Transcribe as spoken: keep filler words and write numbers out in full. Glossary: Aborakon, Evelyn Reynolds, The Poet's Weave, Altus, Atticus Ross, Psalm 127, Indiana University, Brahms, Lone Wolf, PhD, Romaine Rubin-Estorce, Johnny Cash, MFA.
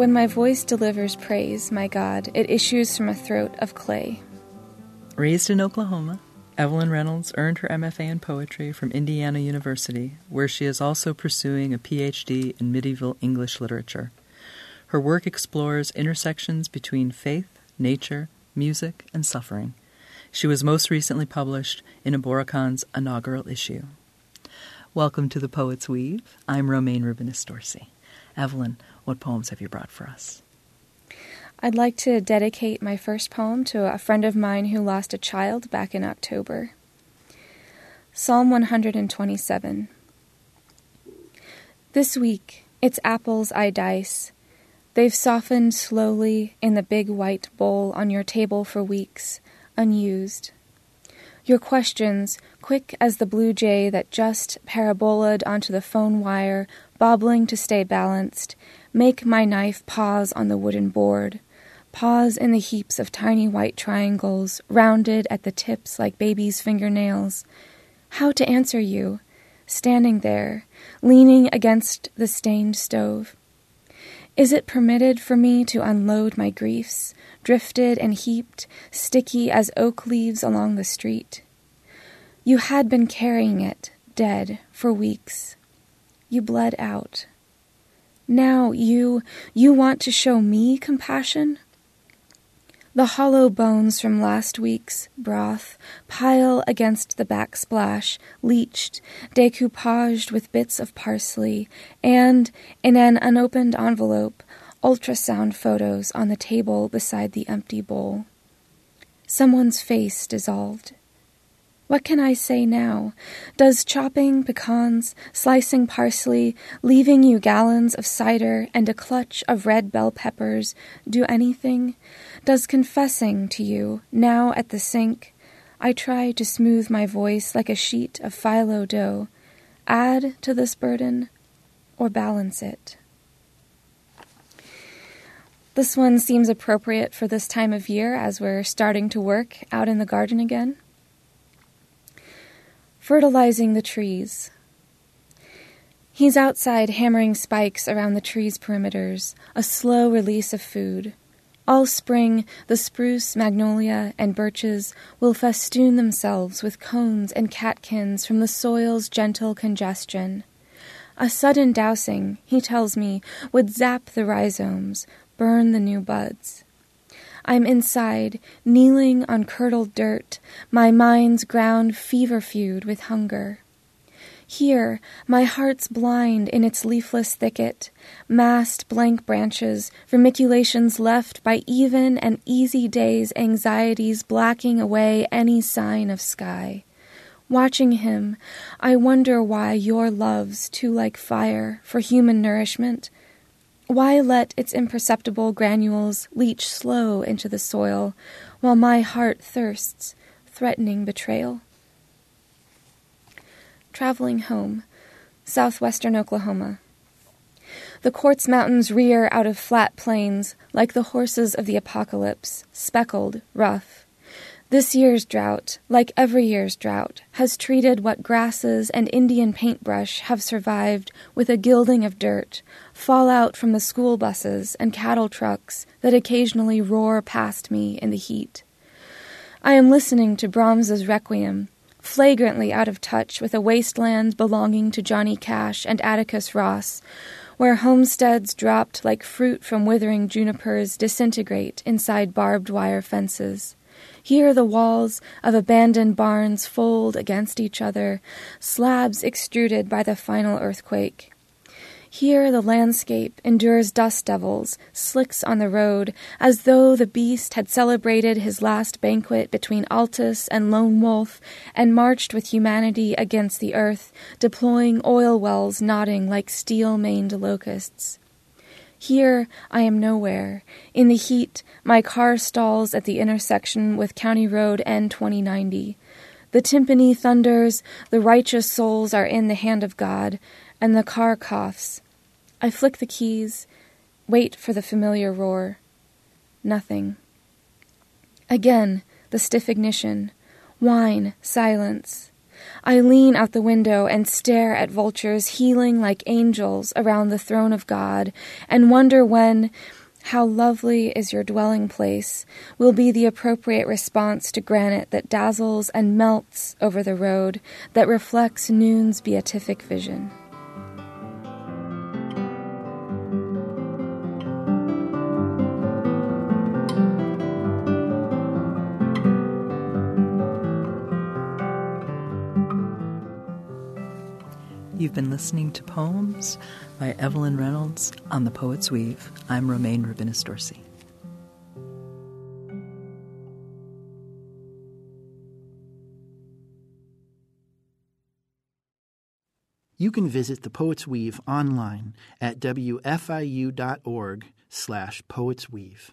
When my voice delivers praise, my God, it issues from a throat of clay. Raised in Oklahoma, Evelyn Reynolds earned her M F A in poetry from Indiana University, where she is also pursuing a P H D in medieval English literature. Her work explores intersections between faith, nature, music, and suffering. She was most recently published in Aborakon's inaugural issue. Welcome to The Poet's Weave. I'm Romaine Rubin-Estorce. Evelyn, what poems have you brought for us? I'd like to dedicate my first poem to a friend of mine who lost a child back in October. Psalm one twenty-seven. This week, its apples I dice. They've softened slowly in the big white bowl on your table for weeks, unused. Your questions, quick as the blue jay that just parabolaed onto the phone wire, bobbling to stay balanced, make my knife pause on the wooden board, pause in the heaps of tiny white triangles, rounded at the tips like baby's fingernails. How to answer you, standing there, leaning against the stained stove. Is it permitted for me to unload my griefs, drifted and heaped, sticky as oak leaves along the street? You had been carrying it, dead, for weeks. You bled out. Now you, you want to show me compassion? The hollow bones from last week's broth pile against the backsplash, leached, decoupaged with bits of parsley, and, in an unopened envelope, ultrasound photos on the table beside the empty bowl. Someone's face dissolved. What can I say now? Does chopping pecans, slicing parsley, leaving you gallons of cider and a clutch of red bell peppers do anything? Does confessing to you, now at the sink, I try to smooth my voice like a sheet of phyllo dough, add to this burden or balance it? This one seems appropriate for this time of year as we're starting to work out in the garden again. Fertilizing the trees. He's outside hammering spikes around the tree's perimeters, a slow release of food. All spring, the spruce, magnolia, and birches will festoon themselves with cones and catkins from the soil's gentle congestion. A sudden dousing, he tells me, would zap the rhizomes, burn the new buds. I'm inside, kneeling on curdled dirt, my mind's ground fever-fueled with hunger. Here, my heart's blind in its leafless thicket, massed blank branches, vermiculations left by even and easy days' anxieties blacking away any sign of sky. Watching him, I wonder why your love's too like fire for human nourishment. Why let its imperceptible granules leach slow into the soil, while my heart thirsts, threatening betrayal? Traveling home, southwestern Oklahoma. The quartz mountains rear out of flat plains, like the horses of the apocalypse, speckled, rough. This year's drought, like every year's drought, has treated what grasses and Indian paintbrush have survived with a gilding of dirt, fallout from the school buses and cattle trucks that occasionally roar past me in the heat. I am listening to Brahms's Requiem, flagrantly out of touch with a wasteland belonging to Johnny Cash and Atticus Ross, where homesteads dropped like fruit from withering junipers disintegrate inside barbed wire fences. Here the walls of abandoned barns fold against each other, slabs extruded by the final earthquake. Here the landscape endures dust devils, slicks on the road, as though the beast had celebrated his last banquet between Altus and Lone Wolf and marched with humanity against the earth, deploying oil wells nodding like steel-maned locusts. Here I am nowhere. In the heat, my car stalls at the intersection with County Road N twenty ninety. The timpani thunders, the righteous souls are in the hand of God, and the car coughs. I flick the keys, wait for the familiar roar. Nothing. Again, the stiff ignition. Whine, silence. I lean out the window and stare at vultures healing like angels around the throne of God, and wonder when "How lovely is your dwelling place" will be the appropriate response to granite that dazzles and melts over the road that reflects noon's beatific vision. You've been listening to Poems by Evelyn Reynolds on The Poet's Weave. I'm Romaine Rubin-Estorce. You can visit The Poet's Weave online at w f i u dot org slash poetsweave.